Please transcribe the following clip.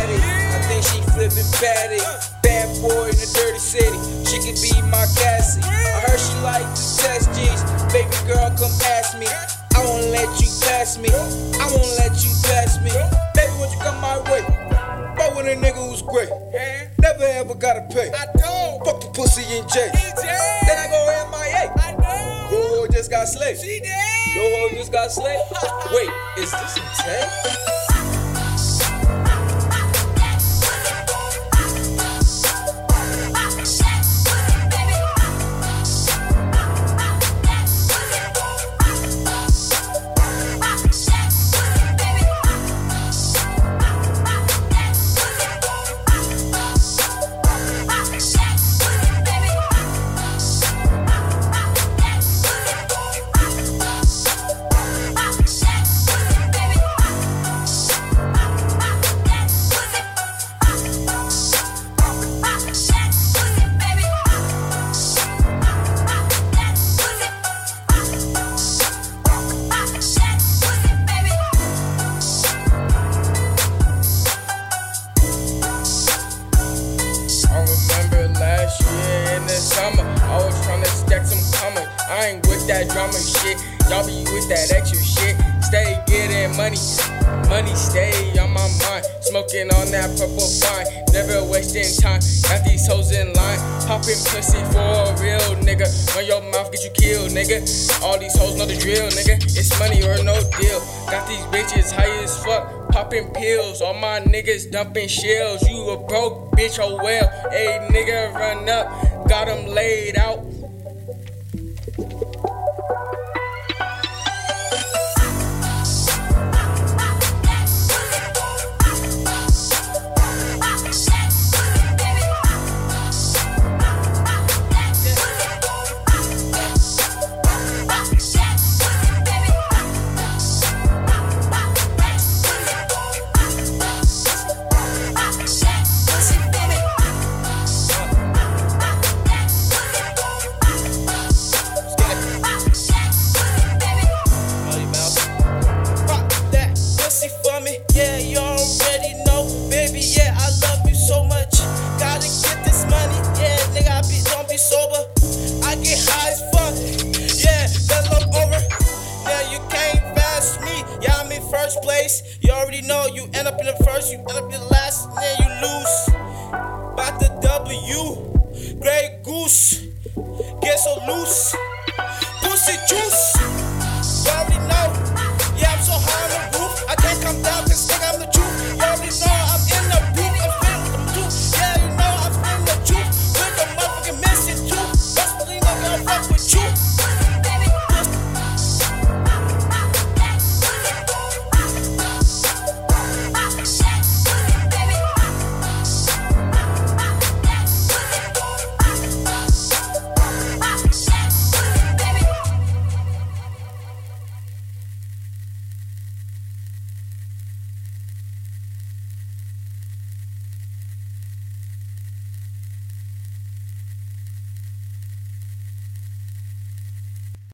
at it. I think she flippin' bad it. Bad boy in the dirty city. She could be my Cassie. I heard she like to test G's. Baby girl, come ask me. I won't let you pass me. I won't let you pass me. Baby, won't you come my way? Fuck with a nigga who's great. Never ever gotta pay. I don't. Fuck the pussy and J. Then I go MIA. I know. Your hoe just got slayed. She did. Your hoe just got slayed. Wait, is this a tape? I ain't with that drama shit, y'all be with that extra shit. Stay getting money, money stay on my mind. Smoking on that purple vine, never wasting time. Got these hoes in line, popping pussy for a real nigga. Run your mouth, get you killed, nigga. All these hoes know the drill, nigga. It's money or no deal. Got these bitches high as fuck, popping pills. All my niggas dumping shells. You a broke bitch, oh well. Hey nigga, run up, got them laid out.